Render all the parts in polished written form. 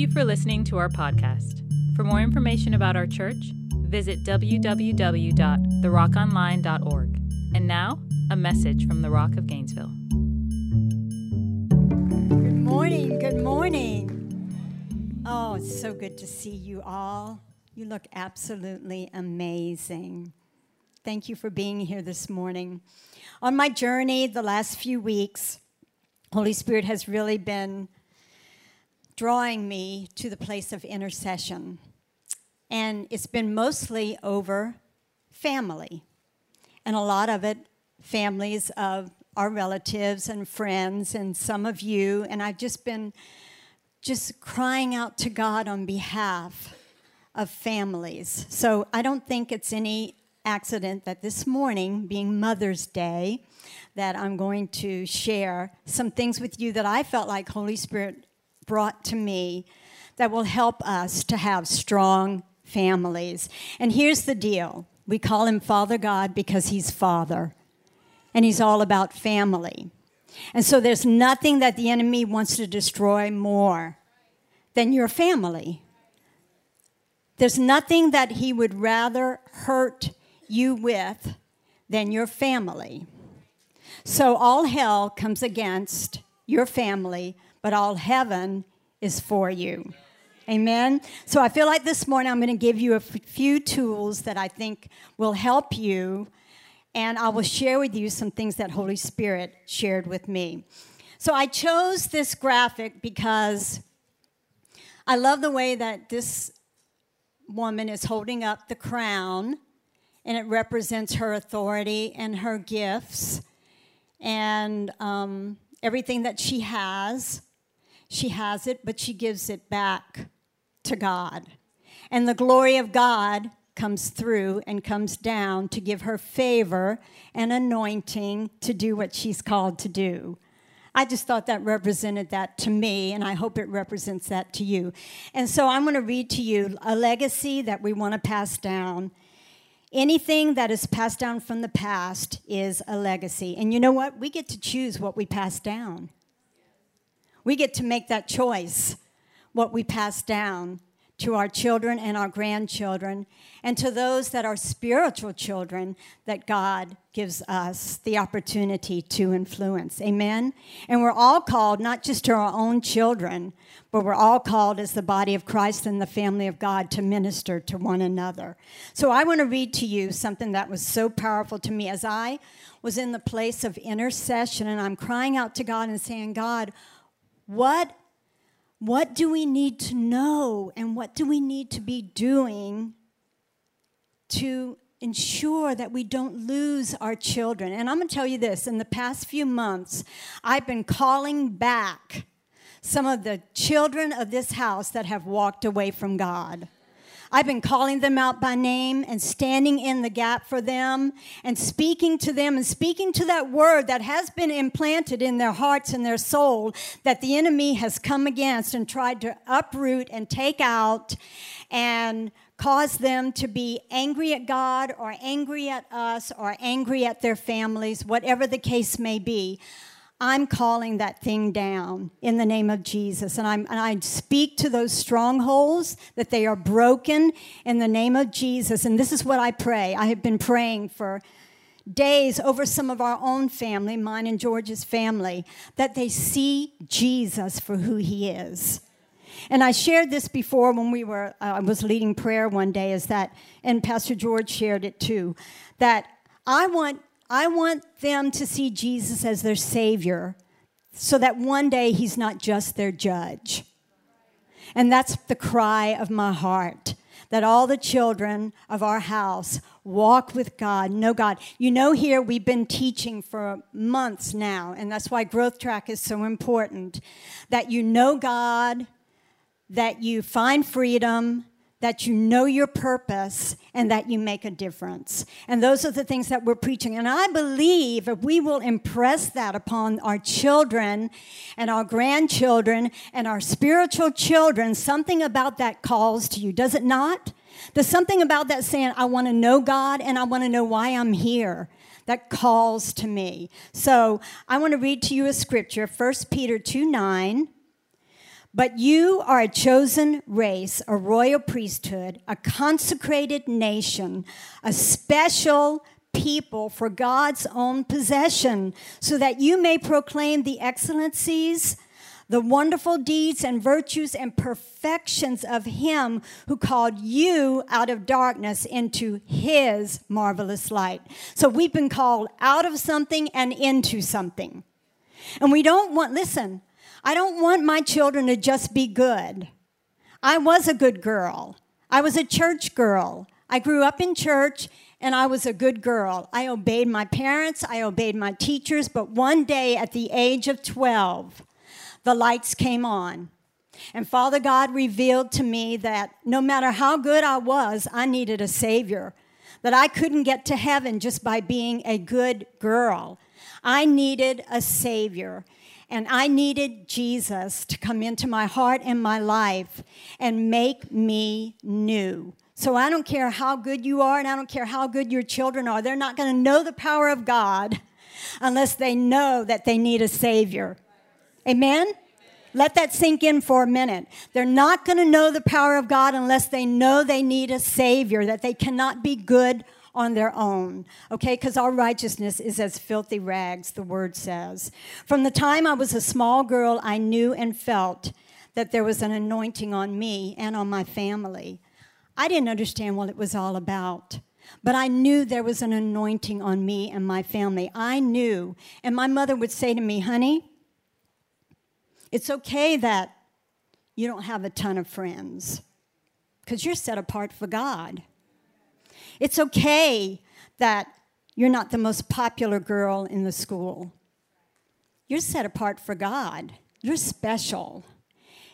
you for listening to our podcast. For more information about our church, visit www.therockonline.org. And now, a message from The Rock of Gainesville. Good morning. Good morning. Oh, it's so good to see you all. You look absolutely amazing. Thank you for being here this morning. On my journey the last few weeks, Holy Spirit has really been drawing me to the place of intercession. And it's been mostly over family. And a lot of it, families of our relatives and friends and some of you. And I've just been crying out to God on behalf of families. So I don't think it's any accident that this morning, being Mother's Day, that I'm going to share some things with you that I felt like Holy Spirit brought to me that will help us to have strong families. And here's the deal. We call him Father God because he's Father, and he's all about family. And so there's nothing that the enemy wants to destroy more than your family. There's nothing that he would rather hurt you with than your family. So all hell comes against your family, but all heaven is for you. Amen. So I feel like this morning I'm going to give you a few tools that I think will help you, and I will share with you some things that Holy Spirit shared with me. So I chose this graphic because I love the way that this woman is holding up the crown, and it represents her authority and her gifts and everything that she has. She has it, but she gives it back to God. And the glory of God comes through and comes down to give her favor and anointing to do what she's called to do. I just thought that represented that to me, and I hope it represents that to you. And so I'm going to read to you a legacy that we want to pass down. Anything that is passed down from the past is a legacy. And you know what? We get to choose what we pass down. We get to make that choice, what we pass down to our children and our grandchildren, and to those that are spiritual children that God gives us the opportunity to influence. Amen? And we're all called, not just to our own children, but we're all called as the body of Christ and the family of God to minister to one another. So I want to read to you something that was so powerful to me as I was in the place of intercession, and I'm crying out to God and saying, God, what do we need to know, and what do we need to be doing to ensure that we don't lose our children? And I'm going to tell you this. In the past few months, I've been calling back some of the children of this house that have walked away from God. I've been calling them out by name and standing in the gap for them and speaking to them and speaking to that word that has been implanted in their hearts and their soul that the enemy has come against and tried to uproot and take out and cause them to be angry at God or angry at us or angry at their families, whatever the case may be. I'm calling that thing down in the name of Jesus. And I speak to those strongholds that they are broken in the name of Jesus. And this is what I pray. I have been praying for days over some of our own family, mine and George's family, that they see Jesus for who he is. And I shared this before when we were, I was leading prayer one day, is that, and Pastor George shared it too, that I want them to see Jesus as their Savior so that one day he's not just their judge. And that's the cry of my heart, that all the children of our house walk with God, know God. You know, here we've been teaching for months now, and that's why Growth Track is so important, that you know God, that you find freedom, that you know your purpose, and that you make a difference. And those are the things that we're preaching. And I believe if we will impress that upon our children and our grandchildren and our spiritual children, something about that calls to you, does it not? There's something about that saying, I want to know God, and I want to know why I'm here. That calls to me. So I want to read to you a scripture, 1 Peter 2:9. But you are a chosen race, a royal priesthood, a consecrated nation, a special people for God's own possession, so that you may proclaim the excellencies, the wonderful deeds and virtues and perfections of Him who called you out of darkness into His marvelous light. So we've been called out of something and into something. And we don't want, listen, I don't want my children to just be good. I was a good girl. I was a church girl. I grew up in church, and I was a good girl. I obeyed my parents. I obeyed my teachers. But one day at the age of 12, the lights came on. And Father God revealed to me that no matter how good I was, I needed a Savior, that I couldn't get to heaven just by being a good girl. I needed a Savior. And I needed Jesus to come into my heart and my life and make me new. So I don't care how good you are, and I don't care how good your children are. They're not going to know the power of God unless they know that they need a Savior. Amen? Amen. Let that sink in for a minute. They're not going to know the power of God unless they know they need a Savior, that they cannot be good on their own, okay? Because our righteousness is as filthy rags, the Word says. From the time I was a small girl, I knew and felt that there was an anointing on me and on my family. I didn't understand what it was all about, but I knew there was an anointing on me and my family. I knew, and my mother would say to me, honey, it's okay that you don't have a ton of friends because you're set apart for God. It's okay that you're not the most popular girl in the school. You're set apart for God. You're special.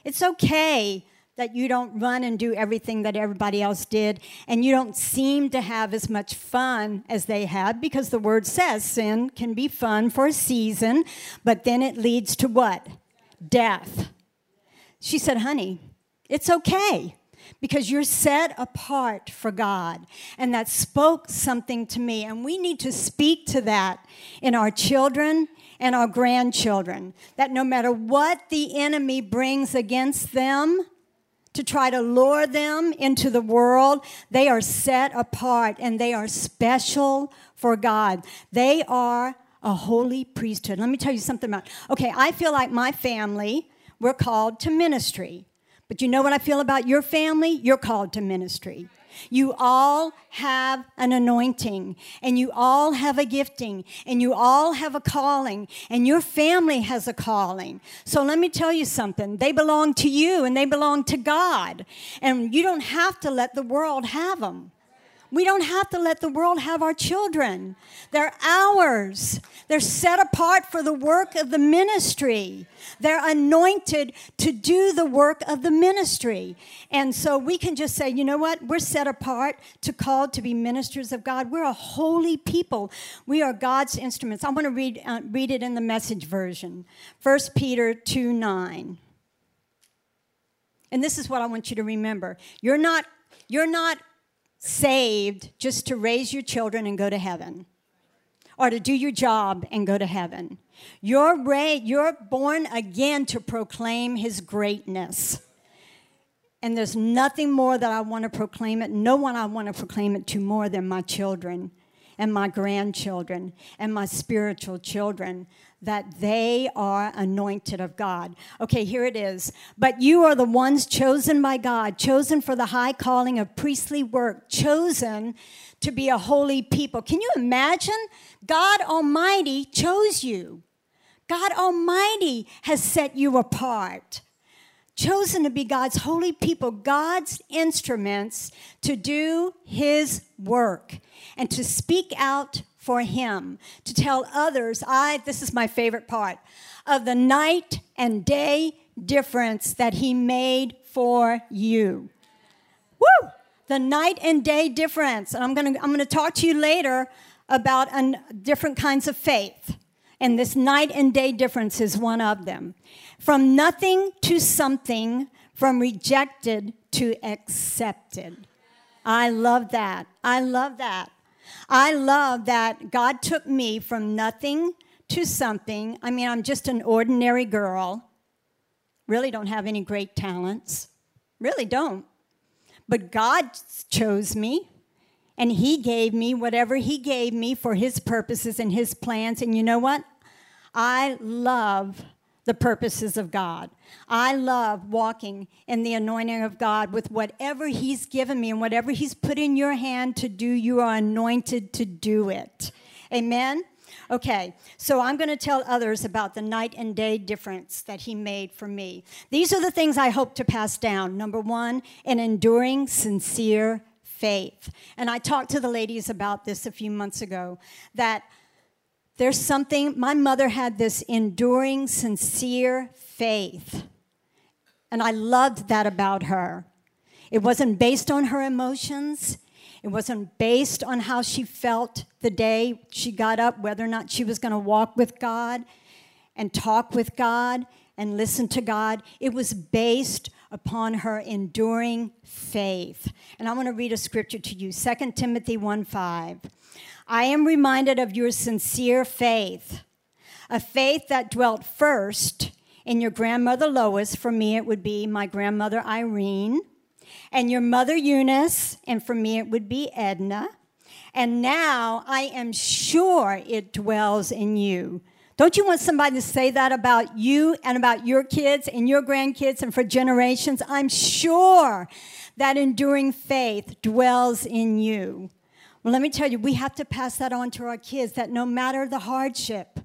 It's okay that you don't run and do everything that everybody else did, and you don't seem to have as much fun as they had, because the Word says sin can be fun for a season, but then it leads to what? Death. She said, honey, it's okay, because you're set apart for God. And that spoke something to me. And we need to speak to that in our children and our grandchildren, that no matter what the enemy brings against them to try to lure them into the world, they are set apart and they are special for God. They are a holy priesthood. Let me tell you something about, okay, I feel like my family, we're called to ministry. But you know what I feel about your family? You're called to ministry. You all have an anointing, and you all have a gifting, and you all have a calling, and your family has a calling. So let me tell you something. They belong to you, and they belong to God, and you don't have to let the world have them. We don't have to let the world have our children. They're ours. They're set apart for the work of the ministry. They're anointed to do the work of the ministry. And so we can just say, you know what? We're set apart to call to be ministers of God. We're a holy people. We are God's instruments. I want to read it in the Message version. 1 Peter 2:9. And this is what I want you to remember. You're not saved just to raise your children and go to heaven, or to do your job and go to heaven. You're born again to proclaim His greatness. And there's nothing more that I want to proclaim it. No one I want to proclaim it to more than my children and my grandchildren and my spiritual children, that they are anointed of God. Okay, here it is. But you are the ones chosen by God, chosen for the high calling of priestly work, chosen to be a holy people. Can you imagine? God Almighty chose you. God Almighty has set you apart, chosen to be God's holy people, God's instruments to do His work and to speak out for Him, to tell others, this is my favorite part, of the night and day difference that He made for you. Woo! The night and day difference. And I'm going to talk to you later about different kinds of faith. And this night and day difference is one of them. From nothing to something, from rejected to accepted. I love that. I love that. I love that God took me from nothing to something. I mean, I'm just an ordinary girl, really don't have any great talents, really don't. But God chose me, and he gave me whatever he gave me for his purposes and his plans. And you know what? I love the purposes of God. I love walking in the anointing of God with whatever he's given me and whatever he's put in your hand to do, you are anointed to do it. Amen? Okay, so I'm going to tell others about the night and day difference that he made for me. These are the things I hope to pass down. Number one, an enduring, sincere faith. And I talked to the ladies about this a few months ago, that there's something, my mother had this enduring, sincere faith. And I loved that about her. It wasn't based on her emotions. It wasn't based on how she felt the day she got up, whether or not she was going to walk with God and talk with God and listen to God. It was based upon her enduring faith. And I want to read a scripture to you, 2 Timothy 1:5. I am reminded of your sincere faith, a faith that dwelt first in your grandmother Lois. For me, it would be my grandmother Irene, and your mother Eunice, and for me it would be Edna. And now I am sure it dwells in you. Don't you want somebody to say that about you and about your kids and your grandkids and for generations? I'm sure that enduring faith dwells in you. Well, let me tell you, we have to pass that on to our kids, that no matter the hardship,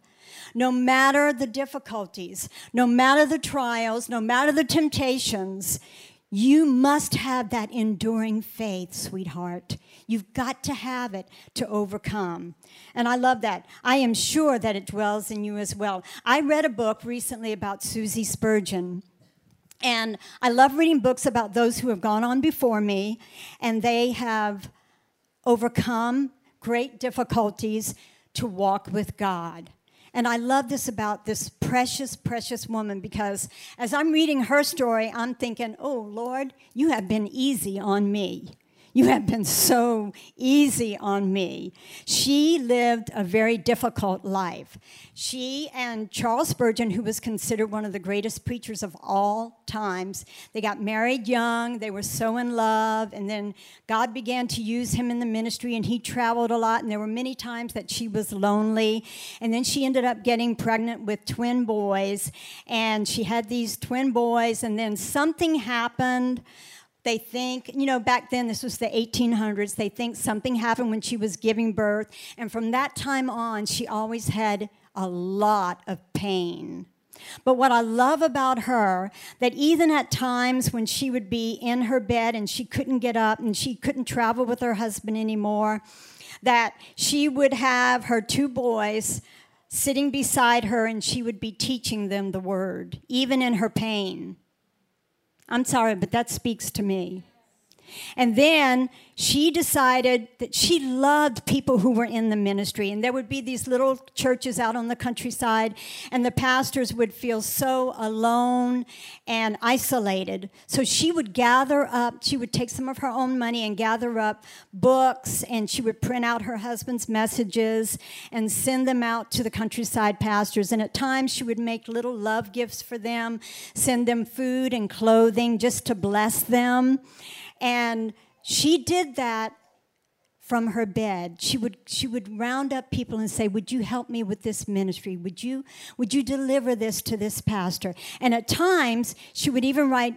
no matter the difficulties, no matter the trials, no matter the temptations, you must have that enduring faith, sweetheart. You've got to have it to overcome. And I love that. I am sure that it dwells in you as well. I read a book recently about Susie Spurgeon. And I love reading books about those who have gone on before me, and they have overcome great difficulties to walk with God. And I love this about this precious, precious woman, because as I'm reading her story, I'm thinking, oh, Lord, you have been easy on me. You have been so easy on me. She lived a very difficult life. She and Charles Spurgeon, who was considered one of the greatest preachers of all times, they got married young. They were so in love. And then God began to use him in the ministry, and he traveled a lot. And there were many times that she was lonely. And then she ended up getting pregnant with twin boys. And she had these twin boys. And then something happened. They think, you know, back then, this was the 1800s, they think something happened when she was giving birth. And from that time on, she always had a lot of pain. But what I love about her, that even at times when she would be in her bed and she couldn't get up and she couldn't travel with her husband anymore, that she would have her two boys sitting beside her and she would be teaching them the word, even in her pain. I'm sorry, but that speaks to me. And then she decided that she loved people who were in the ministry. And there would be these little churches out on the countryside, and the pastors would feel so alone and isolated. So she would gather up, she would take some of her own money and gather up books, and she would print out her husband's messages and send them out to the countryside pastors. And at times she would make little love gifts for them, send them food and clothing just to bless them. And she did that from her bed. She would round up people and say, would you help me with this ministry? Would you deliver this to this pastor? And at times, she would even write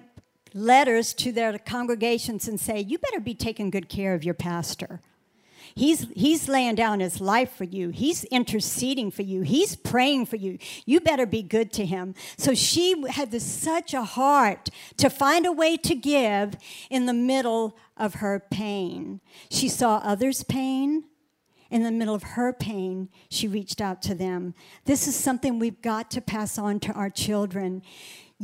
letters to their congregations and say, you better be taking good care of your pastor. He's laying down his life for you. He's interceding for you. He's praying for you. You better be good to him. So she had such a heart to find a way to give in the middle of her pain. She saw others' pain. In the middle of her pain, she reached out to them. This is something we've got to pass on to our children.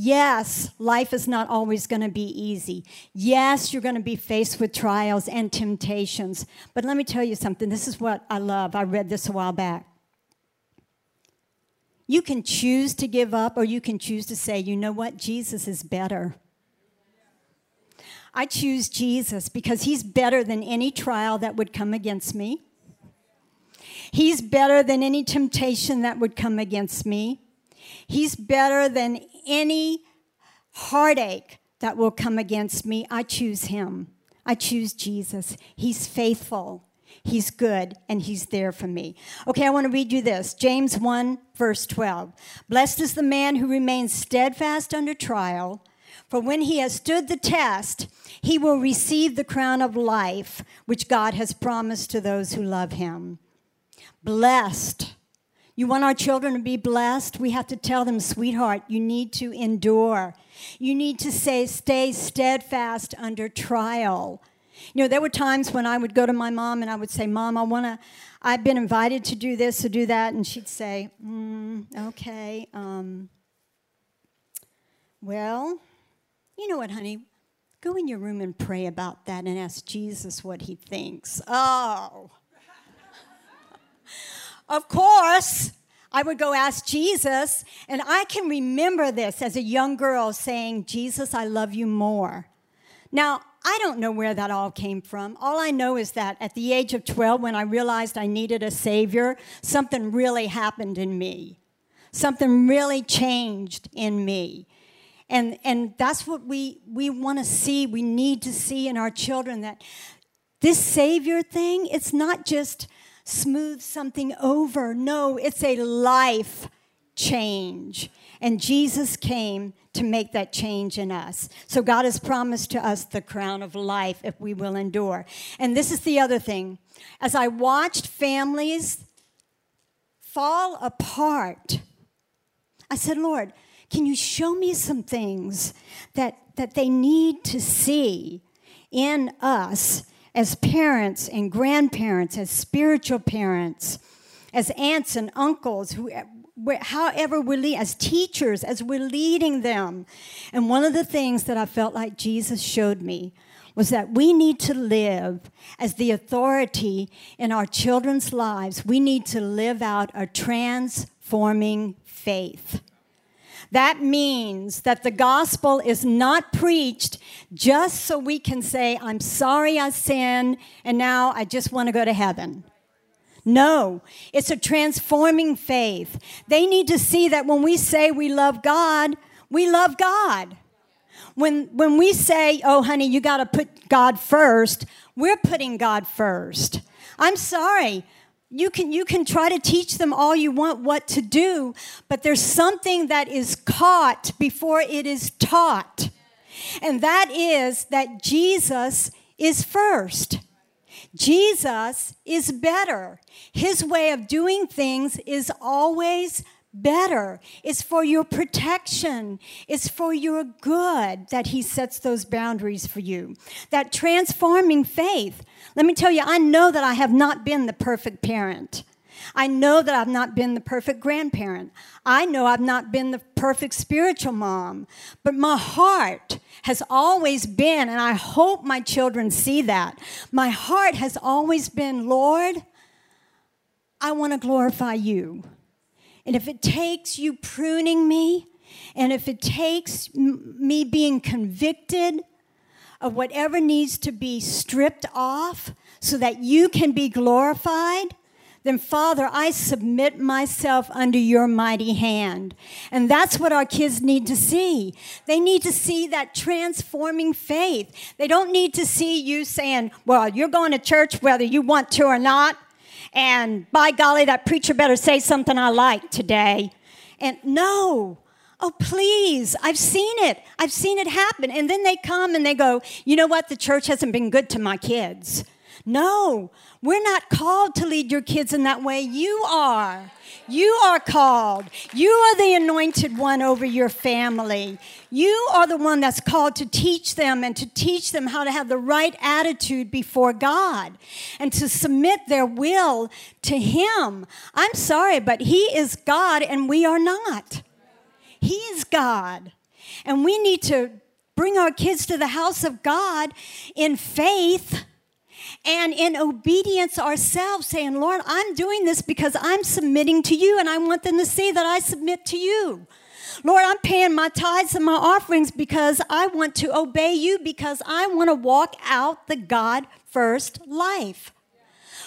Yes, life is not always going to be easy. Yes, you're going to be faced with trials and temptations. But let me tell you something. This is what I love. I read this a while back. You can choose to give up, or you can choose to say, you know what? Jesus is better. I choose Jesus because he's better than any trial that would come against me. He's better than any temptation that would come against me. He's better than any heartache that will come against me, I choose him. I choose Jesus. He's faithful. He's good, and he's there for me. Okay, I want to read you this. James 1, verse 12. Blessed is the man who remains steadfast under trial, for when he has stood the test, he will receive the crown of life, which God has promised to those who love him. Blessed. You want our children to be blessed? We have to tell them, sweetheart, you need to endure. You need to stay steadfast under trial. You know, there were times when I would go to my mom and I would say, Mom, I've been invited to do this or do that. And she'd say, okay, well, you know what, honey? Go in your room and pray about that and ask Jesus what he thinks. Oh. Of course, I would go ask Jesus. And I can remember this as a young girl saying, Jesus, I love you more. Now, I don't know where that all came from. All I know is that at the age of 12, when I realized I needed a Savior, something really happened in me. Something really changed in me. And that's what we want to see. We need to see in our children that this Savior thing, it's not just smooth something over. No, it's a life change. And Jesus came to make that change in us. So God has promised to us the crown of life if we will endure. And this is the other thing. As I watched families fall apart, I said, Lord, can you show me some things that they need to see in us as parents and grandparents, as spiritual parents, as aunts and uncles, however we're leading, as teachers, as we're leading them. And one of the things that I felt like Jesus showed me was that we need to live as the authority in our children's lives. We need to live out a transforming faith. That means that the gospel is not preached just so we can say, I'm sorry I sinned, and now I just want to go to heaven. No, it's a transforming faith. They need to see that when we say we love God, we love God. When we say, oh, honey, you got to put God first, we're putting God first. I'm sorry. You can try to teach them all you want what to do, but there's something that is caught before it is taught, and that is that Jesus is first. Jesus is better. His way of doing things is always better. It's for your protection. It's for your good that he sets those boundaries for you. That transforming faith. Let me tell you, I know that I have not been the perfect parent. I know that I've not been the perfect grandparent. I know I've not been the perfect spiritual mom. But my heart has always been, and I hope my children see that, my heart has always been, Lord, I want to glorify you. And if it takes you pruning me, and if it takes me being convicted of whatever needs to be stripped off so that you can be glorified, then, Father, I submit myself under your mighty hand. And that's what our kids need to see. They need to see that transforming faith. They don't need to see you saying, well, you're going to church whether you want to or not, and by golly, that preacher better say something I like today. And no. Oh, please, I've seen it. I've seen it happen. And then they come and they go, you know what? The church hasn't been good to my kids. No, we're not called to lead your kids in that way. You are. You are called. You are the anointed one over your family. You are the one that's called to teach them and to teach them how to have the right attitude before God and to submit their will to him. I'm sorry, but he is God and we are not. He is God. And we need to bring our kids to the house of God in faith and in obedience ourselves, saying, Lord, I'm doing this because I'm submitting to you, and I want them to see that I submit to you. Lord, I'm paying my tithes and my offerings because I want to obey you, because I want to walk out the God-first life.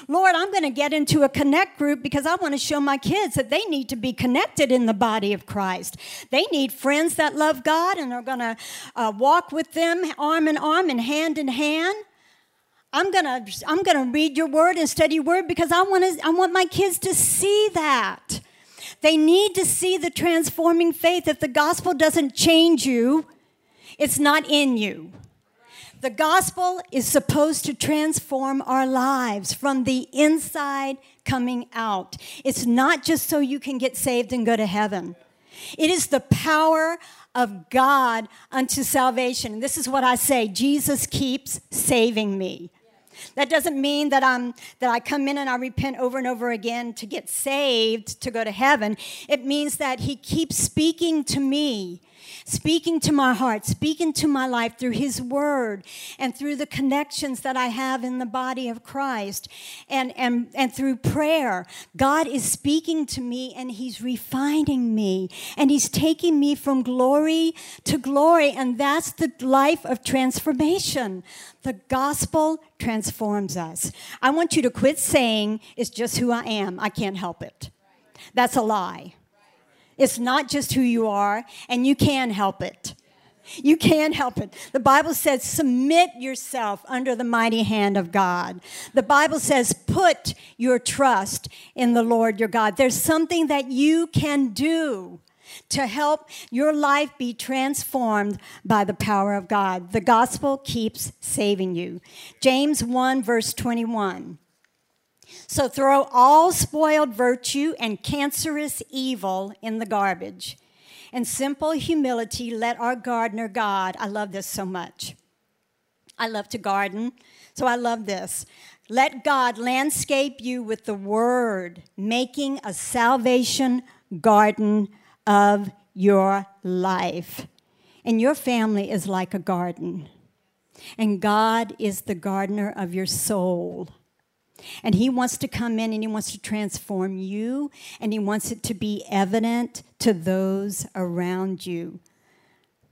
Lord, I'm going to get into a connect group because I want to show my kids that they need to be connected in the body of Christ. They need friends that love God and are going to walk with them arm in arm and hand in hand. I'm going to read your word and study your word because I want my kids to see that. They need to see the transforming faith. If the gospel doesn't change you, it's not in you. The gospel is supposed to transform our lives from the inside coming out. It's not just so you can get saved and go to heaven. It is the power of God unto salvation. This is what I say, Jesus keeps saving me. That doesn't mean that I come in and I repent over and over again to get saved, to go to heaven. It means that he keeps speaking to me, speaking to my heart, speaking to my life through his word and through the connections that I have in the body of Christ and through prayer. God is speaking to me and he's refining me and he's taking me from glory to glory, and that's the life of transformation. The gospel transforms us. I want you to quit saying, it's just who I am. I can't help it. That's a lie. It's not just who you are, and you can help it. You can help it. The Bible says, submit yourself under the mighty hand of God. The Bible says, put your trust in the Lord your God. There's something that you can do to help your life be transformed by the power of God. The gospel keeps saving you. James 1, verse 21. So throw all spoiled virtue and cancerous evil in the garbage. In simple humility, let our gardener God, I love this so much. I love to garden, so I love this. Let God landscape you with the word, making a salvation garden of your life. And your family is like a garden. And God is the gardener of your soul. And he wants to come in and he wants to transform you, and he wants it to be evident to those around you.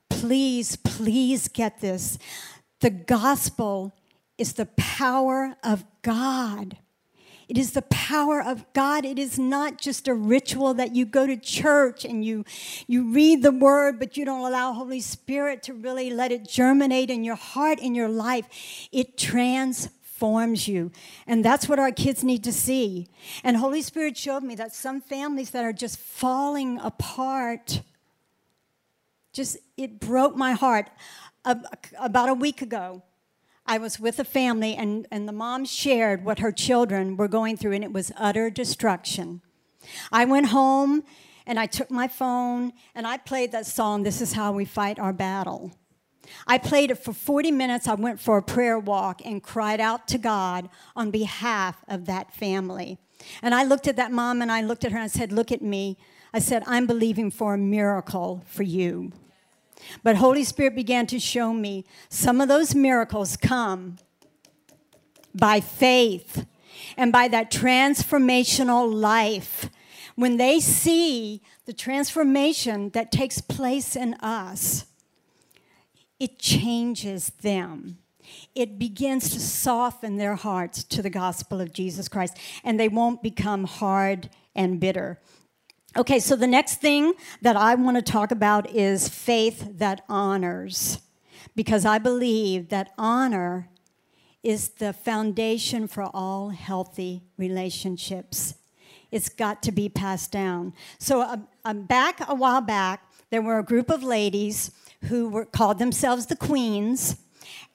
Please, please get this. The gospel is the power of God. It is the power of God. It is not just a ritual that you go to church and you read the word, but you don't allow Holy Spirit to really let it germinate in your heart, in your life. It transforms you. And that's what our kids need to see. And Holy Spirit showed me that some families that are just falling apart, it broke my heart. About a week ago, I was with a family, and the mom shared what her children were going through, and it was utter destruction. I went home, and I took my phone, and I played that song, This Is How We Fight Our Battle. I played it for 40 minutes. I went for a prayer walk and cried out to God on behalf of that family. And I looked at that mom, and I looked at her, and I said, look at me. I said, I'm believing for a miracle for you. But Holy Spirit began to show me some of those miracles come by faith and by that transformational life. When they see the transformation that takes place in us, it changes them. It begins to soften their hearts to the gospel of Jesus Christ, and they won't become hard and bitter. Okay, so the next thing that I want to talk about is faith that honors, because I believe that honor is the foundation for all healthy relationships. It's got to be passed down. So a while back, there were a group of ladies who called themselves the Queens,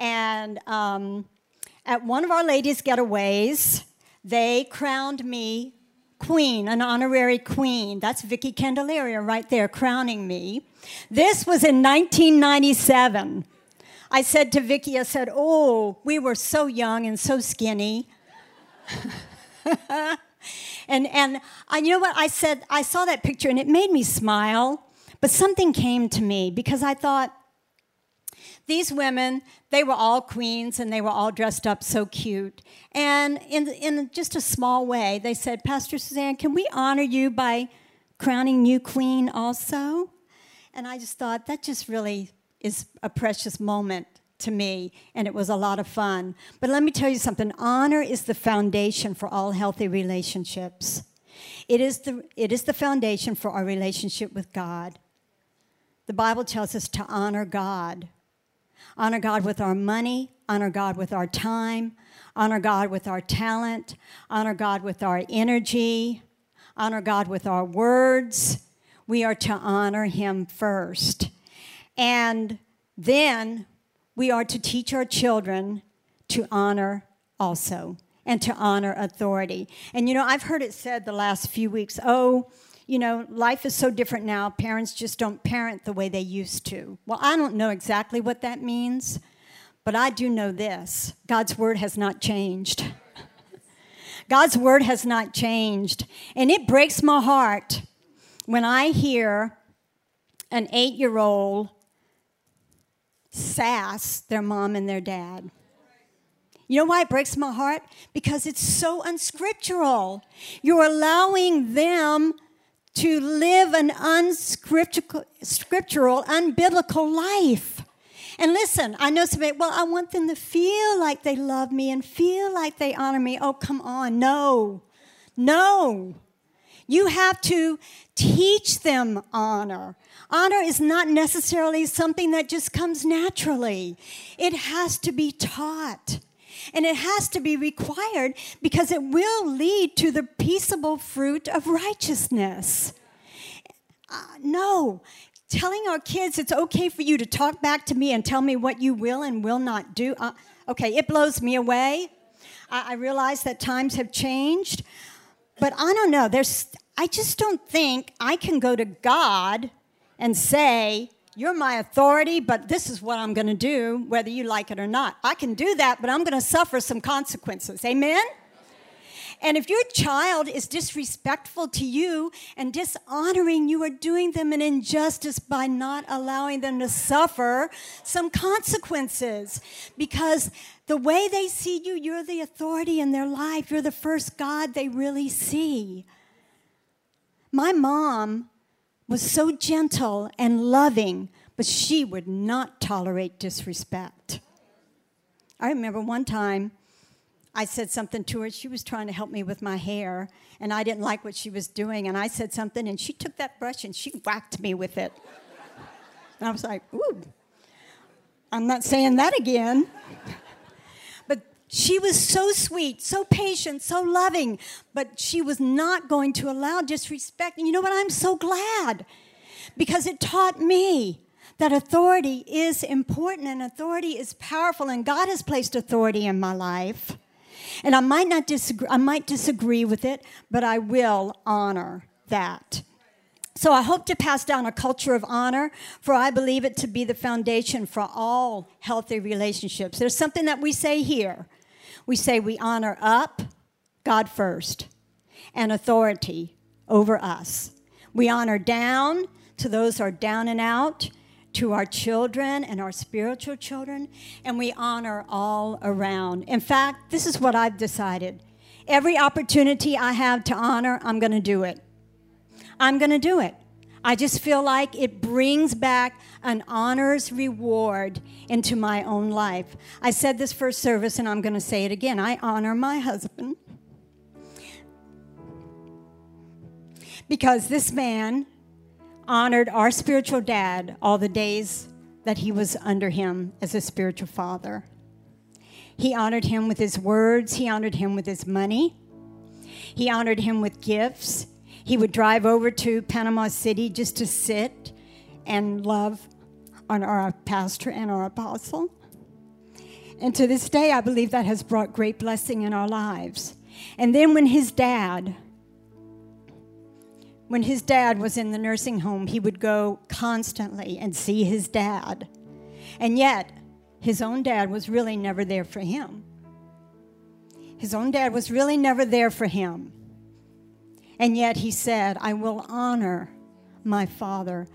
and at one of our ladies' getaways, they crowned me queen, an honorary queen. That's Vicki Candelaria right there crowning me. This was in 1997. I said to Vicki, I said, oh, we were so young and so skinny. And I, you know what I said? I saw that picture and it made me smile. But something came to me because I thought, these women, they were all queens and they were all dressed up so cute. And in just a small way, they said, Pastor Suzanne, can we honor you by crowning you queen also? And I just thought, that just really is a precious moment to me, and it was a lot of fun. But let me tell you something. Honor is the foundation for all healthy relationships. It is the foundation for our relationship with God. The Bible tells us to honor God. Honor God with our money, honor God with our time, honor God with our talent, honor God with our energy, honor God with our words. We are to honor him first. And then we are to teach our children to honor also and to honor authority. And, you know, I've heard it said the last few weeks, life is so different now. Parents just don't parent the way they used to. Well, I don't know exactly what that means, but I do know this. God's word has not changed. God's word has not changed. And it breaks my heart when I hear an 8-year-old sass their mom and their dad. You know why it breaks my heart? Because it's so unscriptural. You're allowing them to live an unscriptural, unbiblical life. And listen, I know somebody, well, I want them to feel like they love me and feel like they honor me. Oh, come on. No. You have to teach them honor. Honor is not necessarily something that just comes naturally. It has to be taught. And it has to be required because it will lead to the peaceable fruit of righteousness. Telling our kids it's okay for you to talk back to me and tell me what you will and will not do. It blows me away. I realize that times have changed. But I don't know. I just don't think I can go to God and say, you're my authority, but this is what I'm going to do, whether you like it or not. I can do that, but I'm going to suffer some consequences. Amen? And if your child is disrespectful to you and dishonoring, you are doing them an injustice by not allowing them to suffer some consequences. Because the way they see you, you're the authority in their life. You're the first God they really see. My mom was so gentle and loving, but she would not tolerate disrespect. I remember one time I said something to her. She was trying to help me with my hair, and I didn't like what she was doing, and I said something, and she took that brush and she whacked me with it. And I was like, ooh, I'm not saying that again. But she was so sweet, so patient, so loving, but she was not going to allow disrespect. And you know what? I'm so glad, because it taught me that authority is important and authority is powerful, and God has placed authority in my life. And I might not disagree. I might disagree with it, but I will honor that. So I hope to pass down a culture of honor, for I believe it to be the foundation for all healthy relationships. There's something that we say here. We say we honor up, God first, and authority over us. We honor down to those who are down and out, to our children and our spiritual children, and we honor all around. In fact, this is what I've decided. Every opportunity I have to honor, I'm going to do it. I'm going to do it. I just feel like it brings back an honor's reward into my own life. I said this first service, and I'm going to say it again. I honor my husband, because this man honored our spiritual dad all the days that he was under him as a spiritual father. He honored him with his words. He honored him with his money. He honored him with gifts. He would drive over to Panama City just to sit and love on our pastor and our apostle. And to this day, I believe that has brought great blessing in our lives. And then when his dad was in the nursing home, he would go constantly and see his dad. And yet, his own dad was really never there for him. And yet he said, I will honor my father.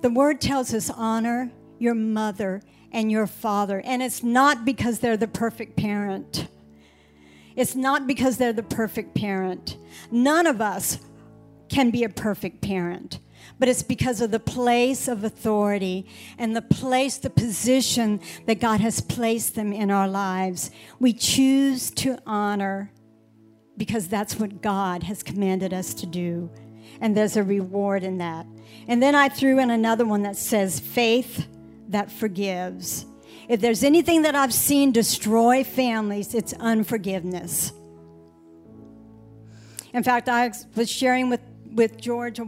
The word tells us honor your mother and your father. And it's not because they're the perfect parent. None of us can be a perfect parent, but it's because of the place of authority and the position that God has placed them in our lives. We choose to honor because that's what God has commanded us to do, and there's a reward in that. And then I threw in another one that says, faith that forgives. If there's anything that I've seen destroy families, it's unforgiveness. In fact, I was sharing with George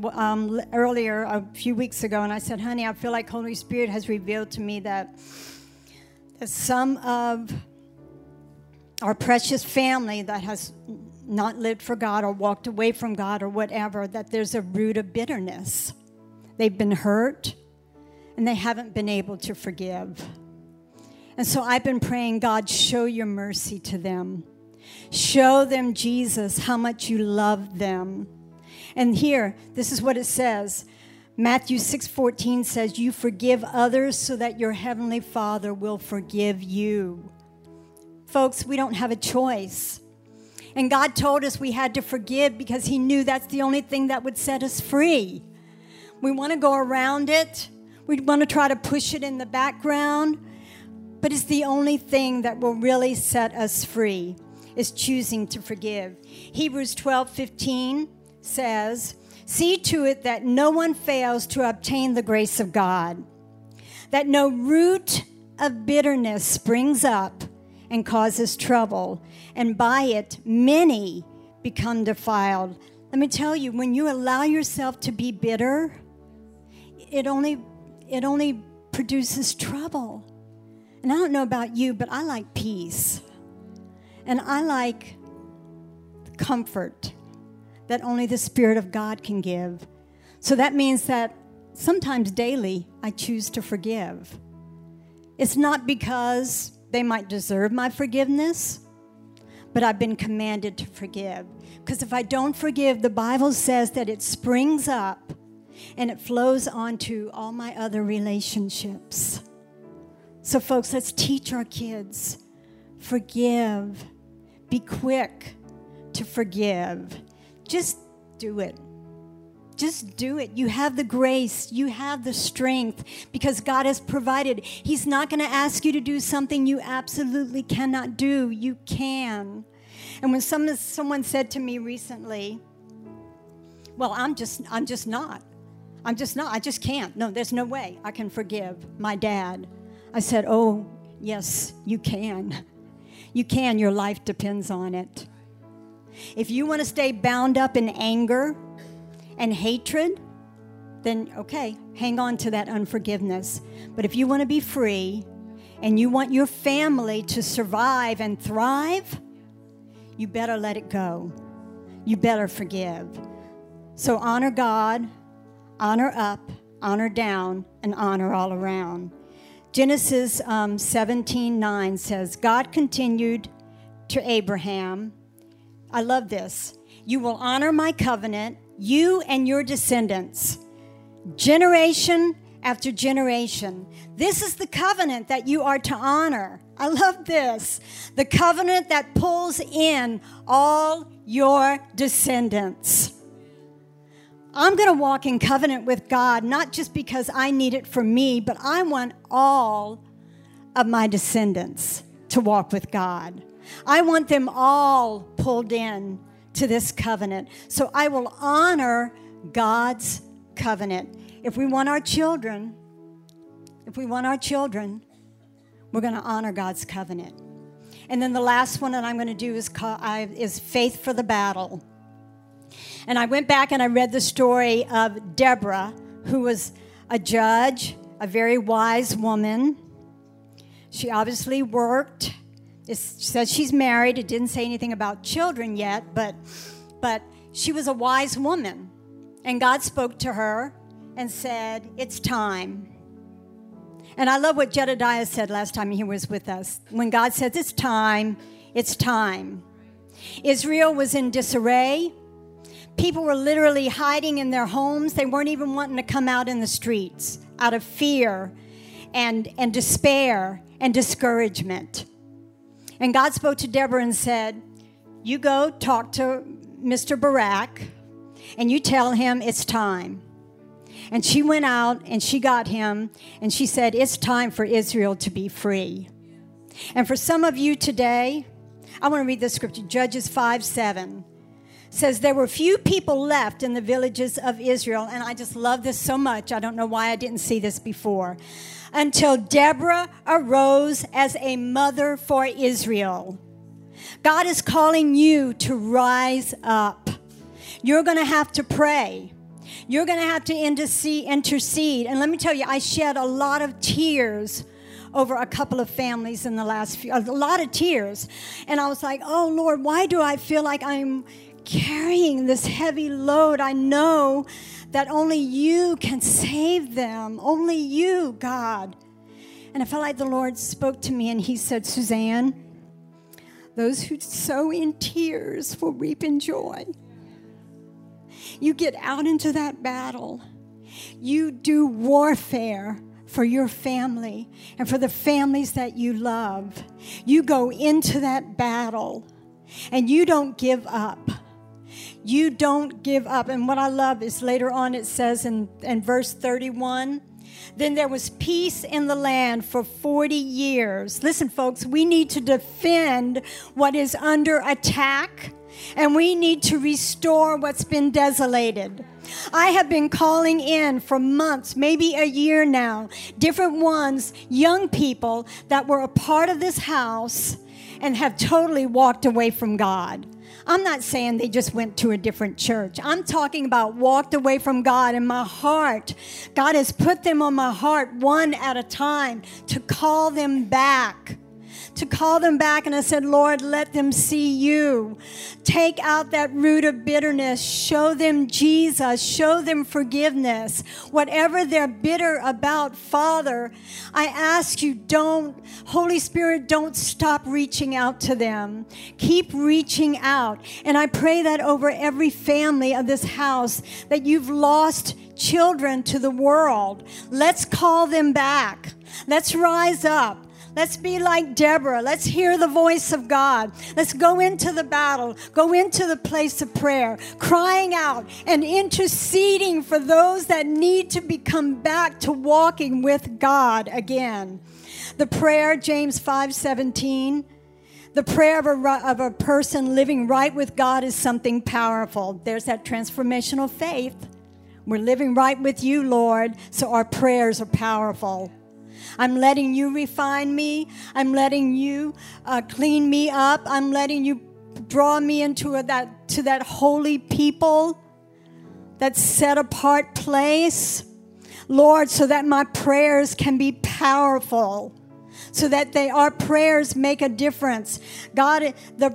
earlier, a few weeks ago, and I said, honey, I feel like Holy Spirit has revealed to me that some of our precious family that has not lived for God or walked away from God or whatever, that there's a root of bitterness. They've been hurt, and they haven't been able to forgive. And so I've been praying, God, show your mercy to them. Show them, Jesus, how much you love them. And here, this is what it says. Matthew 6:14 says, you forgive others so that your heavenly Father will forgive you. Folks, we don't have a choice. And God told us we had to forgive because he knew that's the only thing that would set us free. We want to go around it. We want to try to push it in the background. But it's the only thing that will really set us free, is choosing to forgive. Hebrews 12:15 says, see to it that no one fails to obtain the grace of God, that no root of bitterness springs up and causes trouble, and by it many become defiled. Let me tell you, when you allow yourself to be bitter, it only produces trouble. And I don't know about you, but I like peace. And I like the comfort that only the Spirit of God can give. So that means that sometimes daily I choose to forgive. It's not because they might deserve my forgiveness, but I've been commanded to forgive. Because if I don't forgive, the Bible says that it springs up and it flows onto all my other relationships. So, folks, let's teach our kids. Forgive. Be quick to forgive. Just do it. Just do it. You have the grace. You have the strength because God has provided. He's not going to ask you to do something you absolutely cannot do. You can. And when someone said to me recently, well, I'm just not. I just can't. No, there's no way I can forgive my dad. I said, oh, yes, you can. You can. Your life depends on it. If you want to stay bound up in anger and hatred, then, okay, hang on to that unforgiveness. But if you want to be free and you want your family to survive and thrive, you better let it go. You better forgive. So honor God, honor up, honor down, and honor all around. Genesis 17:9 says, God continued to Abraham, I love this, you will honor my covenant, you and your descendants, generation after generation. This is the covenant that you are to honor. I love this. The covenant that pulls in all your descendants. I'm going to walk in covenant with God, not just because I need it for me, but I want all of my descendants to walk with God. I want them all pulled in to this covenant. So I will honor God's covenant. If we want our children, we're going to honor God's covenant. And then the last one that I'm going to do is faith for the battle. And I went back and I read the story of Deborah, who was a judge, a very wise woman. She obviously worked. It says she's married. It didn't say anything about children yet, but she was a wise woman. And God spoke to her and said, it's time. And I love what Jedediah said last time he was with us. When God says, it's time, it's time. Israel was in disarray. People were literally hiding in their homes. They weren't even wanting to come out in the streets out of fear and despair and discouragement. And God spoke to Deborah and said, you go talk to Mr. Barak and you tell him it's time. And she went out and she got him and she said, it's time for Israel to be free. And for some of you today, I want to read this scripture. Judges 5:7 says, there were few people left in the villages of Israel. And I just love this so much. I don't know why I didn't see this before. Until Deborah arose as a mother for Israel. God is calling you to rise up. You're going to have to pray. You're going to have to intercede. And let me tell you, I shed a lot of tears over a couple of families in the last few, a lot of tears. And I was like, oh, Lord, why do I feel like I'm carrying this heavy load? I know that only you can save them. Only you, God. And I felt like the Lord spoke to me and he said, Suzanne, those who sow in tears will reap in joy. You get out into that battle. You do warfare for your family and for the families that you love. You go into that battle and you don't give up. You don't give up. And what I love is later on it says in verse 31, then there was peace in the land for 40 years. Listen, folks, we need to defend what is under attack, and we need to restore what's been desolated. I have been calling in for months, maybe a year now, different ones, young people that were a part of this house and have totally walked away from God. I'm not saying they just went to a different church. I'm talking about walked away from God in my heart. God has put them on my heart one at a time to call them back. And I said, Lord, let them see you. Take out that root of bitterness. Show them Jesus. Show them forgiveness. Whatever they're bitter about, Father, I ask you, Holy Spirit, don't stop reaching out to them. Keep reaching out. And I pray that over every family of this house that you've lost children to the world. Let's call them back. Let's rise up. Let's be like Deborah. Let's hear the voice of God. Let's go into the battle. Go into the place of prayer, crying out and interceding for those that need to become back to walking with God again. The prayer, James 5:17, the prayer of a person living right with God is something powerful. There's that transformational faith. We're living right with you, Lord, so our prayers are powerful. I'm letting you refine me. I'm letting you clean me up. I'm letting you draw me into that holy people, that set apart place, Lord, so that my prayers can be powerful, so that our prayers make a difference. God, the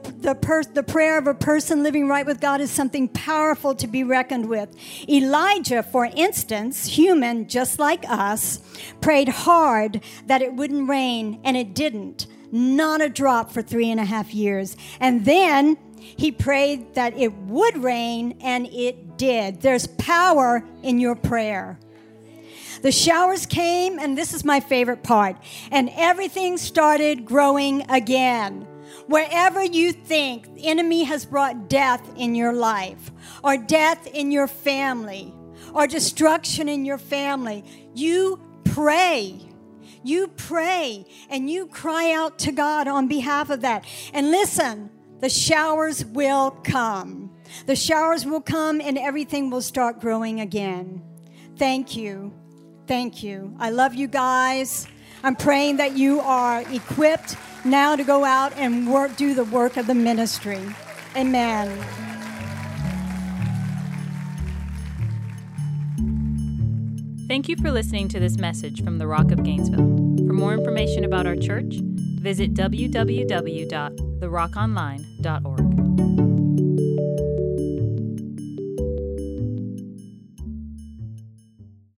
prayer of a person living right with God is something powerful to be reckoned with. Elijah, for instance, human just like us, prayed hard that it wouldn't rain, and it didn't. Not a drop for 3.5 years. And then he prayed that it would rain, and it did. There's power in your prayer. The showers came, and this is my favorite part, and everything started growing again. Wherever you think the enemy has brought death in your life, or death in your family, or destruction in your family, you pray, and you cry out to God on behalf of that. And listen, the showers will come. The showers will come, and everything will start growing again. Thank you. Thank you. I love you guys. I'm praying that you are equipped now to go out and do the work of the ministry. Amen. Thank you for listening to this message from The Rock of Gainesville. For more information about our church, visit www.therockonline.org.